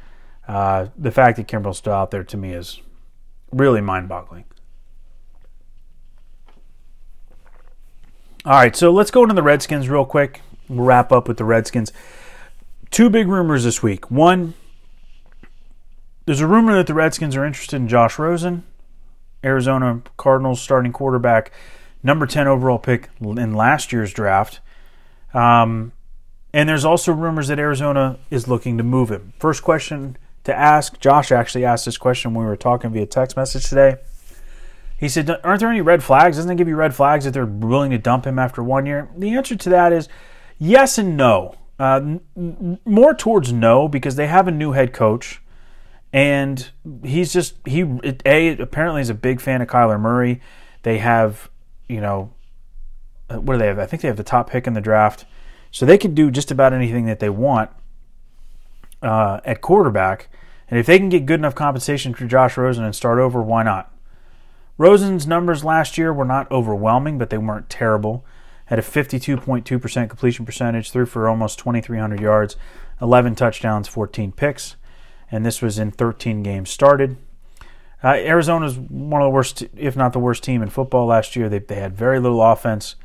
Uh, the fact that Kimbrel's still out there to me is really mind-boggling. All right, so let's go into the Redskins real quick. We'll wrap up with the Redskins. Two big rumors this week. One, there's a rumor that the Redskins are interested in Josh Rosen, Arizona Cardinals starting quarterback, number ten overall pick in last year's draft. Um, and there's also rumors that Arizona is looking to move him. First question to ask, Josh actually asked this question when we were talking via text message today. He said, aren't there any red flags? Doesn't it give you red flags that they're willing to dump him after one year? The answer to that is yes and no. Uh, n- more towards no, because they have a new head coach. And he's just, he, A, apparently is a big fan of Kyler Murray. They have, you know, what do they have? I think they have the top pick in the draft. So they can do just about anything that they want uh, at quarterback. And if they can get good enough compensation for Josh Rosen and start over, why not? Rosen's numbers last year were not overwhelming, but they weren't terrible. Had a fifty-two point two percent completion percentage, threw for almost twenty-three hundred yards, eleven touchdowns, fourteen picks. And this was in thirteen games started. Uh, Arizona's one of the worst, if not the worst team in football last year. They, they had very little offense.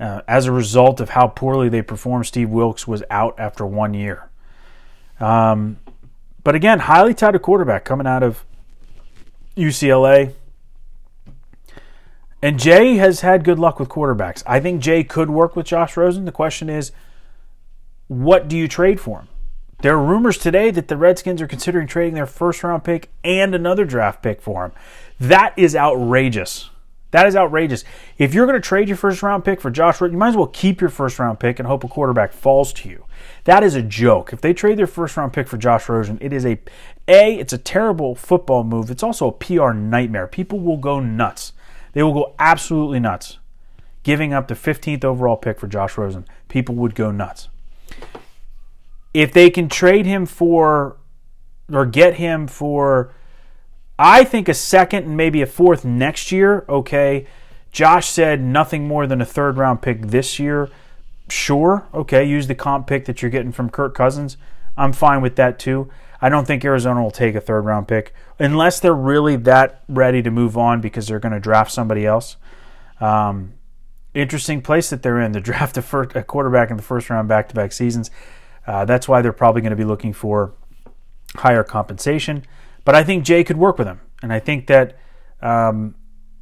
Uh, as a result of how poorly they performed, Steve Wilkes was out after one year. Um, but again, highly touted quarterback coming out of U C L A. And Jay has had good luck with quarterbacks. I think Jay could work with Josh Rosen. The question is, what do you trade for him? There are rumors today that the Redskins are considering trading their first-round pick and another draft pick for him. That is outrageous. That is outrageous. If you're going to trade your first-round pick for Josh Rosen, you might as well keep your first-round pick and hope a quarterback falls to you. That is a joke. If they trade their first-round pick for Josh Rosen, it is a, a, it's a terrible football move. It's also a P R nightmare. People will go nuts. They will go absolutely nuts. Giving up the fifteenth overall pick for Josh Rosen, people would go nuts. If they can trade him for, or get him for, I think a second and maybe a fourth next year, okay. Josh said nothing more than a third round pick this year. Sure, okay, use the comp pick that you're getting from Kirk Cousins. I'm fine with that too. I don't think Arizona will take a third round pick unless they're really that ready to move on because they're going to draft somebody else. Um, interesting place that they're in. They draft a, first, a quarterback in the first round back-to-back seasons. Uh, that's why they're probably going to be looking for higher compensation. But I think Jay could work with him. And I think that um,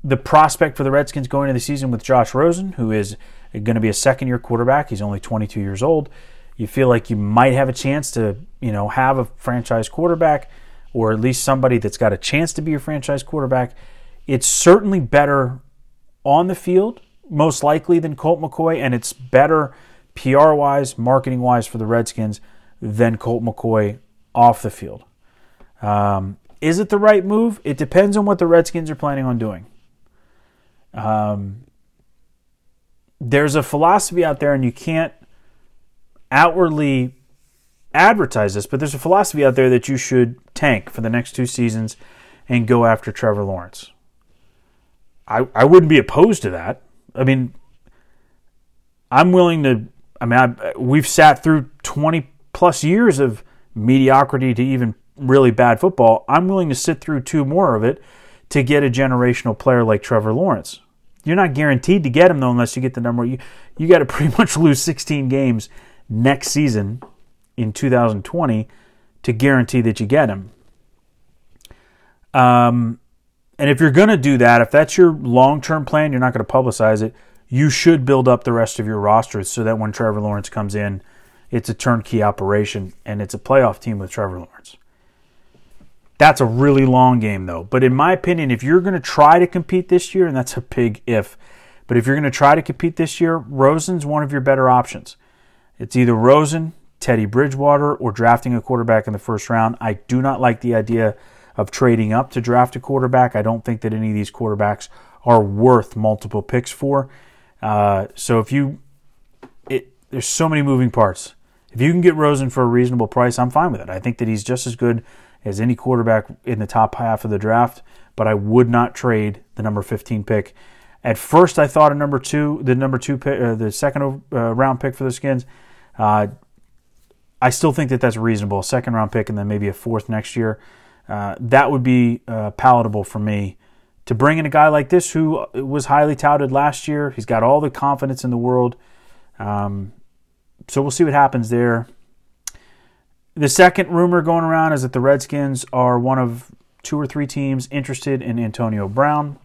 the prospect for the Redskins going into the season with Josh Rosen, who is going to be a second-year quarterback, he's only twenty-two years old, you feel like you might have a chance to, you know, have a franchise quarterback or at least somebody that's got a chance to be your franchise quarterback. It's certainly better on the field, most likely, than Colt McCoy, and it's better P R-wise, marketing-wise for the Redskins than Colt McCoy off the field. Um, is it the right move? It depends on what the Redskins are planning on doing. Um, there's a philosophy out there, and you can't outwardly advertise this, but there's a philosophy out there that you should tank for the next two seasons and go after Trevor Lawrence. I I wouldn't be opposed to that. I mean, I'm willing to, I mean, I, we've sat through twenty plus years of mediocrity to even really bad football. I'm willing to sit through two more of it to get a generational player like Trevor Lawrence. You're not guaranteed to get him, though, unless you get the number. You, you got to pretty much lose sixteen games next season in two thousand twenty to guarantee that you get him. Um, and if you're going to do that, if that's your long-term plan, you're not going to publicize it, you should build up the rest of your roster so that when Trevor Lawrence comes in, it's a turnkey operation and it's a playoff team with Trevor Lawrence. That's a really long game, though. But in my opinion, if you're going to try to compete this year, and that's a big if, but if you're going to try to compete this year, Rosen's one of your better options. It's either Rosen, Teddy Bridgewater, or drafting a quarterback in the first round. I do not like the idea of trading up to draft a quarterback. I don't think that any of these quarterbacks are worth multiple picks for. Uh, so if you, it, there's so many moving parts. If you can get Rosen for a reasonable price, I'm fine with it. I think that he's just as good as any quarterback in the top half of the draft, but I would not trade the number fifteen pick. At first, I thought a number two, the number two pick, uh, the second uh, round pick for the Skins. Uh, I still think that that's reasonable, a second-round pick and then maybe a fourth next year. Uh, that would be uh, palatable for me. To bring in a guy like this who was highly touted last year, he's got all the confidence in the world. Um, so we'll see what happens there. The second rumor going around is that the Redskins are one of two or three teams interested in Antonio Brown.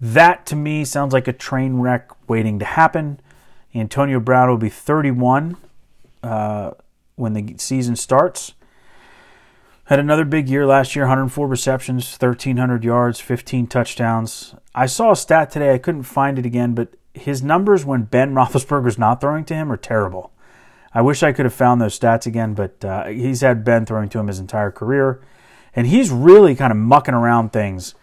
That, to me, sounds like a train wreck waiting to happen. Antonio Brown will be thirty-one uh, when the season starts. Had another big year last year, one hundred four receptions, thirteen hundred yards, fifteen touchdowns. I saw a stat today. I couldn't find it again, but his numbers when Ben Roethlisberger's not throwing to him are terrible. I wish I could have found those stats again, but uh, he's had Ben throwing to him his entire career, and he's really kind of mucking around things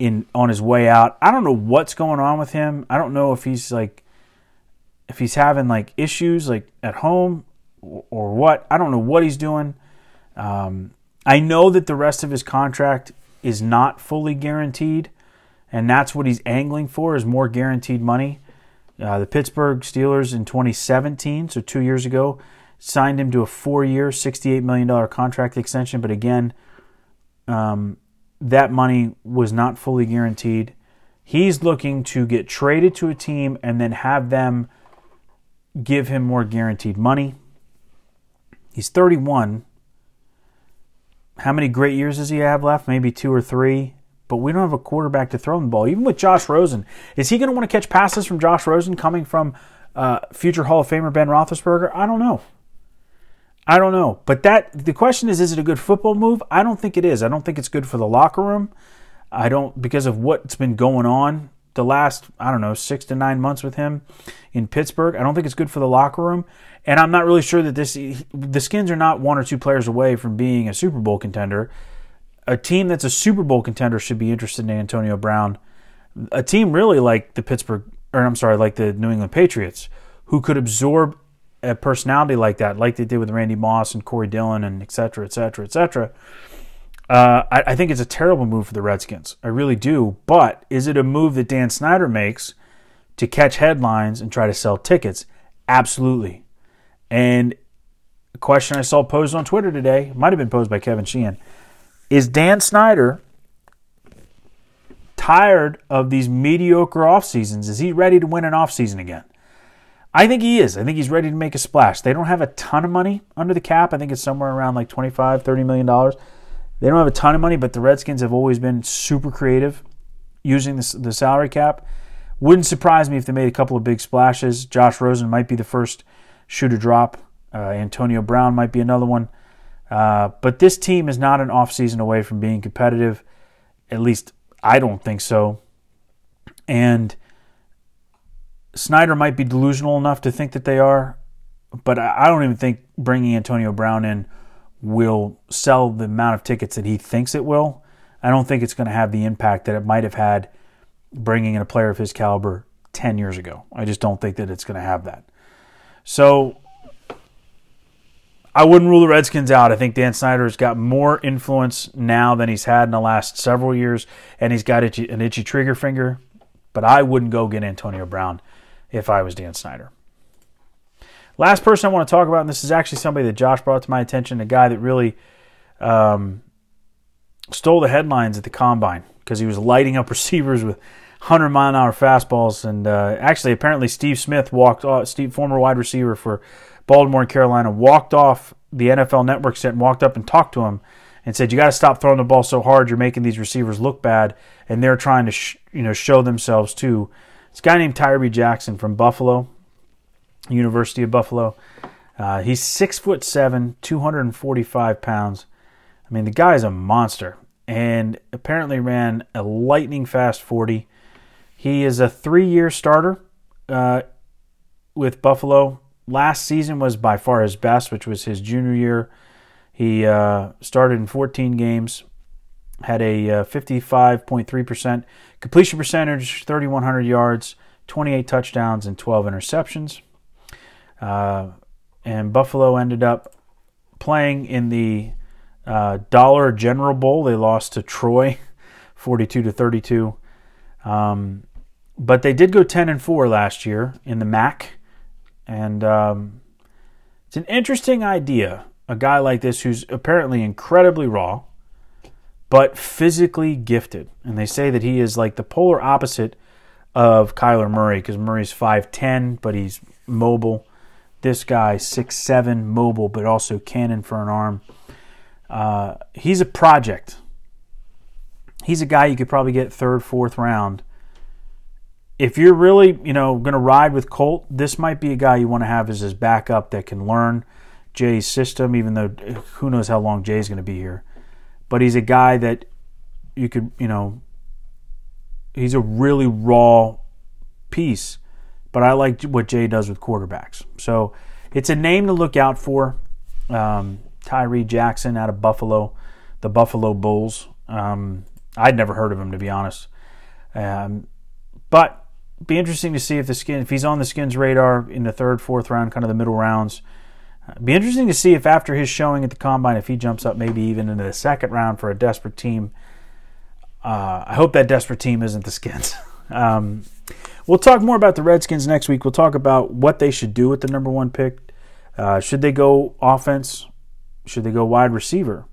in on his way out. I don't know what's going on with him. I don't know if he's like, if he's having like issues like at home or, or what. I don't know what he's doing. Um, I know that the rest of his contract is not fully guaranteed, and that's what he's angling for, is more guaranteed money. Uh, the Pittsburgh Steelers in twenty seventeen, so two years ago, signed him to a four-year, sixty-eight million dollars contract extension. But again, um, that money was not fully guaranteed. He's looking to get traded to a team and then have them give him more guaranteed money. He's thirty-one. How many great years does he have left? Maybe two or three. But we don't have a quarterback to throw the ball. Even with Josh Rosen, is he going to want to catch passes from Josh Rosen coming from uh, future Hall of Famer Ben Roethlisberger? I don't know. I don't know. But that the question is, is it a good football move? I don't think it is. I don't think it's good for the locker room. I don't, because of what's been going on the last, I don't know, six to nine months with him in Pittsburgh. I don't think it's good for the locker room. And I'm not really sure that this, the Skins are not one or two players away from being a Super Bowl contender. A team that's a Super Bowl contender should be interested in Antonio Brown. A team really like the Pittsburgh, or I'm sorry, like the New England Patriots, who could absorb a personality like that, like they did with Randy Moss and Corey Dillon and et cetera, et cetera, et cetera. Uh, I, I think it's a terrible move for the Redskins. I really do. But is it a move that Dan Snyder makes to catch headlines and try to sell tickets? Absolutely. And a question I saw posed on Twitter today, might have been posed by Kevin Sheehan, is Dan Snyder tired of these mediocre off seasons? Is he ready to win an off season again? I think he is. I think he's ready to make a splash. They don't have a ton of money under the cap. I think it's somewhere around like twenty-five, thirty million dollars. They don't have a ton of money, but the Redskins have always been super creative using the, the salary cap. Wouldn't surprise me if they made a couple of big splashes. Josh Rosen might be the first shoe to drop. Uh, Antonio Brown might be another one. Uh, but this team is not an offseason away from being competitive. At least I don't think so. And Snyder might be delusional enough to think that they are, but I don't even think bringing Antonio Brown in will sell the amount of tickets that he thinks it will. I don't think it's going to have the impact that it might have had bringing in a player of his caliber ten years ago. I just don't think that it's going to have that. So I wouldn't rule the Redskins out. I think Dan Snyder has got more influence now than he's had in the last several years, and he's got itchy, an itchy trigger finger. But I wouldn't go get Antonio Brown if I was Dan Snyder. Last person I want to talk about, and this is actually somebody that Josh brought to my attention, a guy that really um, stole the headlines at the Combine because he was lighting up receivers with one hundred mile an hour fastballs. And uh, actually, apparently, Steve Smith walked off, Steve, former wide receiver for Baltimore and Carolina, walked off the N F L Network set and walked up and talked to him and said, "You got to stop throwing the ball so hard. You're making these receivers look bad, and they're trying to sh- you know show themselves too." This guy named Tyree Jackson from Buffalo. University of Buffalo. Uh, he's six foot seven, two hundred forty-five pounds. I mean, the guy's a monster, and apparently ran a lightning fast forty. He is a three-year starter uh, with Buffalo. Last season was by far his best, which was his junior year. He uh, started in fourteen games, had a uh, fifty-five point three percent completion percentage, thirty-one hundred yards, twenty-eight touchdowns, and twelve interceptions. Uh, and Buffalo ended up playing in the uh, Dollar General Bowl. They lost to Troy, forty-two to thirty-two. Um, but they did go ten and four last year in the M A C. And um, it's an interesting idea. A guy like this who's apparently incredibly raw, but physically gifted. And they say that he is like the polar opposite of Kyler Murray, because Murray's five ten, but he's mobile. This guy, six seven, mobile, but also cannon for an arm. Uh, he's a project. He's a guy you could probably get third, fourth round. If you're really, you know, going to ride with Colt, this might be a guy you want to have as his backup that can learn Jay's system, even though who knows how long Jay's going to be here. But he's a guy that you could, you know, he's a really raw piece. But I like what Jay does with quarterbacks. So it's a name to look out for. Um, Tyree Jackson out of Buffalo, the Buffalo Bulls. Um, I'd never heard of him, to be honest. Um, but it'd be interesting to see if the skin, if he's on the Skins' radar in the third, fourth round, kind of the middle rounds. It'd be interesting to see if after his showing at the Combine, if he jumps up maybe even into the second round for a desperate team. Uh, I hope that desperate team isn't the Skins. um, we'll talk more about the Redskins next week. We'll talk about what they should do with the number one pick. Uh, should they go offense? Should they go wide receiver?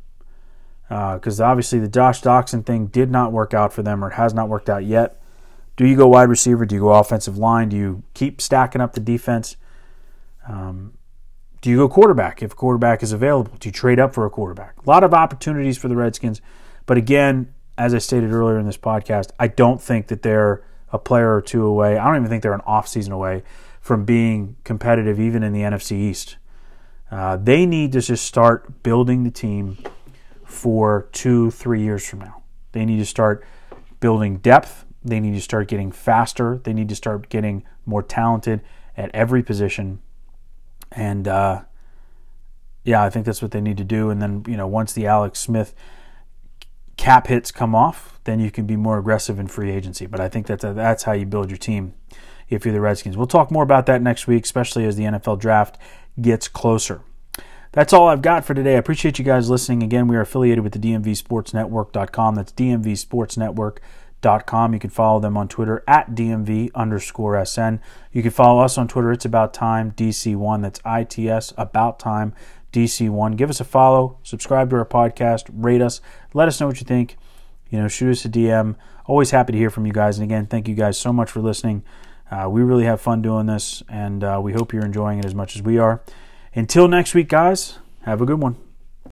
Because uh, obviously the Josh Doxson thing did not work out for them, or it has not worked out yet. Do you go wide receiver? Do you go offensive line? Do you keep stacking up the defense? Um, do you go quarterback if a quarterback is available? Do you trade up for a quarterback? A lot of opportunities for the Redskins. But again, as I stated earlier in this podcast, I don't think that they're a player or two away. I don't even think they're an offseason away from being competitive even in the N F C East. Uh, they need to just start building the team for two, three years from now. They need to start building depth. They need to start getting faster. They need to start getting more talented at every position. And, uh, yeah, I think that's what they need to do. And then, you know, once the Alex Smith cap hits come off, then you can be more aggressive in free agency. But I think that that's how you build your team if you're the Redskins. We'll talk more about that next week, especially as the N F L draft gets closer. That's all I've got for today. I appreciate you guys listening. Again, we are affiliated with the D M V Sports Network dot com. That's D M V Sports Network dot com. You can follow them on Twitter at D M V underscore S N. You can follow us on Twitter. It's About Time D C one. That's I T S About Time D C one. Give us a follow. Subscribe to our podcast. Rate us. Let us know what you think. You know, shoot us a D M. Always happy to hear from you guys. And again, thank you guys so much for listening. Uh, we really have fun doing this, and uh, we hope you're enjoying it as much as we are. Until next week, guys, have a good one.